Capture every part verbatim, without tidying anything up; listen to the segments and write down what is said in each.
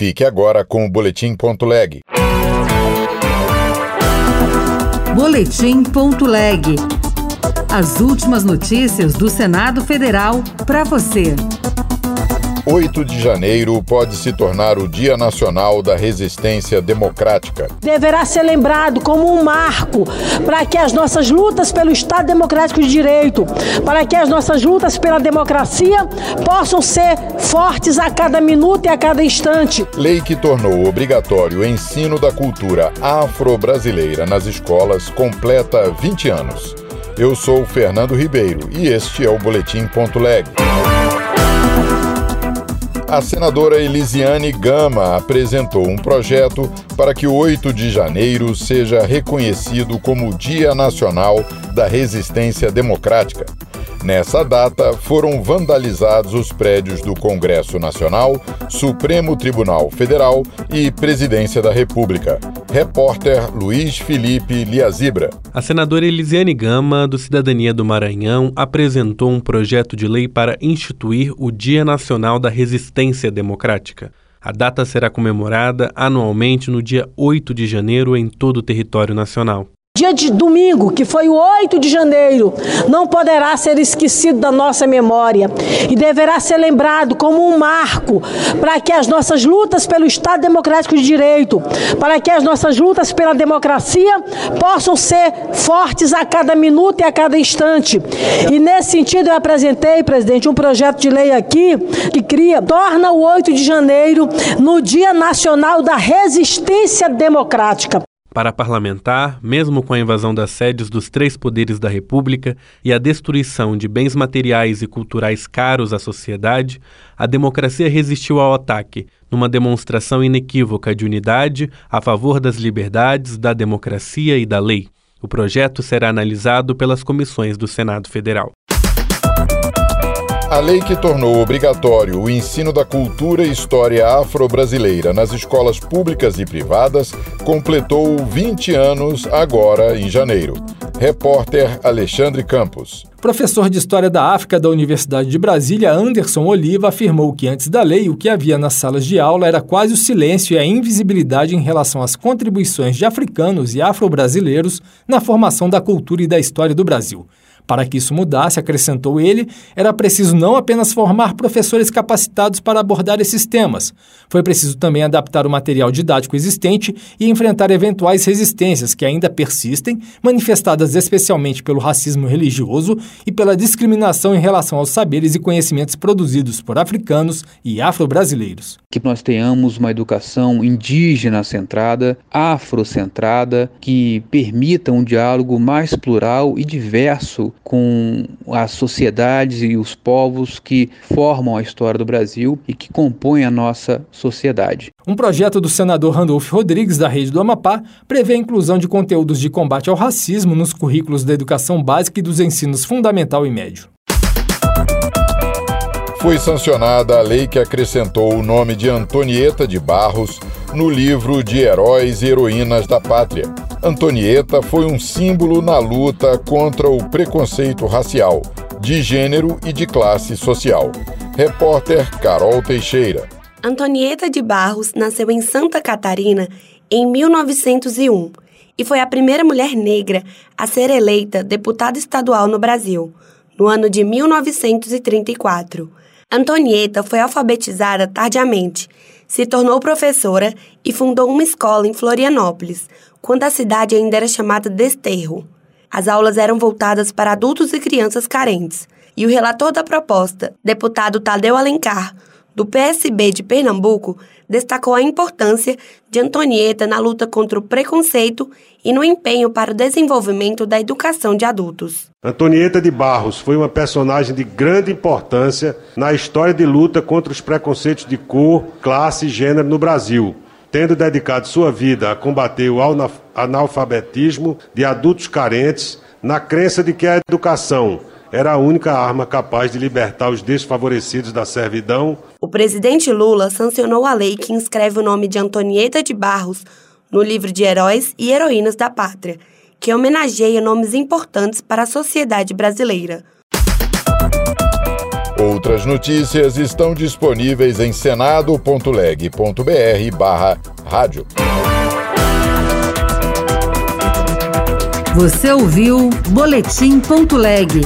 Fique agora com o Boletim.leg. Boletim.leg. As últimas notícias do Senado Federal para você. oito de janeiro pode se tornar o Dia Nacional da Resistência Democrática. Deverá ser lembrado como um marco para que as nossas lutas pelo Estado Democrático de Direito, para que as nossas lutas pela democracia possam ser fortes a cada minuto e a cada instante. Lei que tornou obrigatório o ensino da cultura afro-brasileira nas escolas completa vinte anos. Eu sou Fernando Ribeiro e este é o Boletim.leg. A senadora Elisiane Gama apresentou um projeto para que o oito de janeiro seja reconhecido como Dia Nacional da Resistência Democrática. Nessa data, foram vandalizados os prédios do Congresso Nacional, Supremo Tribunal Federal e Presidência da República. Repórter Luiz Felipe Liazibra. A senadora Elisiane Gama, do Cidadania do Maranhão, apresentou um projeto de lei para instituir o Dia Nacional da Resistência Democrática. A data será comemorada anualmente no dia oito de janeiro em todo o território nacional. Dia de domingo, que foi o oito de janeiro, não poderá ser esquecido da nossa memória e deverá ser lembrado como um marco para que as nossas lutas pelo Estado Democrático de Direito, para que as nossas lutas pela democracia possam ser fortes a cada minuto e a cada instante. E nesse sentido eu apresentei, presidente, um projeto de lei aqui que cria, torna o oito de janeiro no Dia Nacional da Resistência Democrática. Para a parlamentar, mesmo com a invasão das sedes dos três poderes da República e a destruição de bens materiais e culturais caros à sociedade, a democracia resistiu ao ataque, numa demonstração inequívoca de unidade a favor das liberdades, da democracia e da lei. O projeto será analisado pelas comissões do Senado Federal. A lei que tornou obrigatório o ensino da cultura e história afro-brasileira nas escolas públicas e privadas completou vinte anos agora em janeiro. Repórter Alexandre Campos. Professor de História da África da Universidade de Brasília, Anderson Oliva, afirmou que antes da lei o que havia nas salas de aula era quase o silêncio e a invisibilidade em relação às contribuições de africanos e afro-brasileiros na formação da cultura e da história do Brasil. Para que isso mudasse, acrescentou ele, era preciso não apenas formar professores capacitados para abordar esses temas. Foi preciso também adaptar o material didático existente e enfrentar eventuais resistências que ainda persistem, manifestadas especialmente pelo racismo religioso e pela discriminação em relação aos saberes e conhecimentos produzidos por africanos e afro-brasileiros. Que nós tenhamos uma educação indígena centrada, afrocentrada, que permita um diálogo mais plural e diverso com as sociedades e os povos que formam a história do Brasil e que compõem a nossa sociedade. Um projeto do senador Randolfe Rodrigues, da Rede do Amapá, prevê a inclusão de conteúdos de combate ao racismo nos currículos da educação básica e dos ensinos fundamental e médio. Foi sancionada a lei que acrescentou o nome de Antonieta de Barros no livro de Heróis e Heroínas da Pátria. Antonieta foi um símbolo na luta contra o preconceito racial, de gênero e de classe social. Repórter Carol Teixeira. Antonieta de Barros nasceu em Santa Catarina em mil novecentos e um e foi a primeira mulher negra a ser eleita deputada estadual no Brasil, no ano de mil novecentos e trinta e quatro. Antonieta foi alfabetizada tardiamente, se tornou professora e fundou uma escola em Florianópolis, quando a cidade ainda era chamada Desterro. As aulas eram voltadas para adultos e crianças carentes, e o relator da proposta, deputado Tadeu Alencar, do P S B de Pernambuco, destacou a importância de Antonieta na luta contra o preconceito e no empenho para o desenvolvimento da educação de adultos. Antonieta de Barros foi uma personagem de grande importância na história de luta contra os preconceitos de cor, classe e gênero no Brasil, tendo dedicado sua vida a combater o analfabetismo de adultos carentes, na crença de que a educação era a única arma capaz de libertar os desfavorecidos da servidão. O presidente Lula sancionou a lei que inscreve o nome de Antonieta de Barros no livro de Heróis e Heroínas da Pátria, que homenageia nomes importantes para a sociedade brasileira. Outras notícias estão disponíveis em senado ponto leg ponto br barra rádio. Você ouviu Boletim.leg.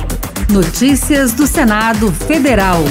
Notícias do Senado Federal.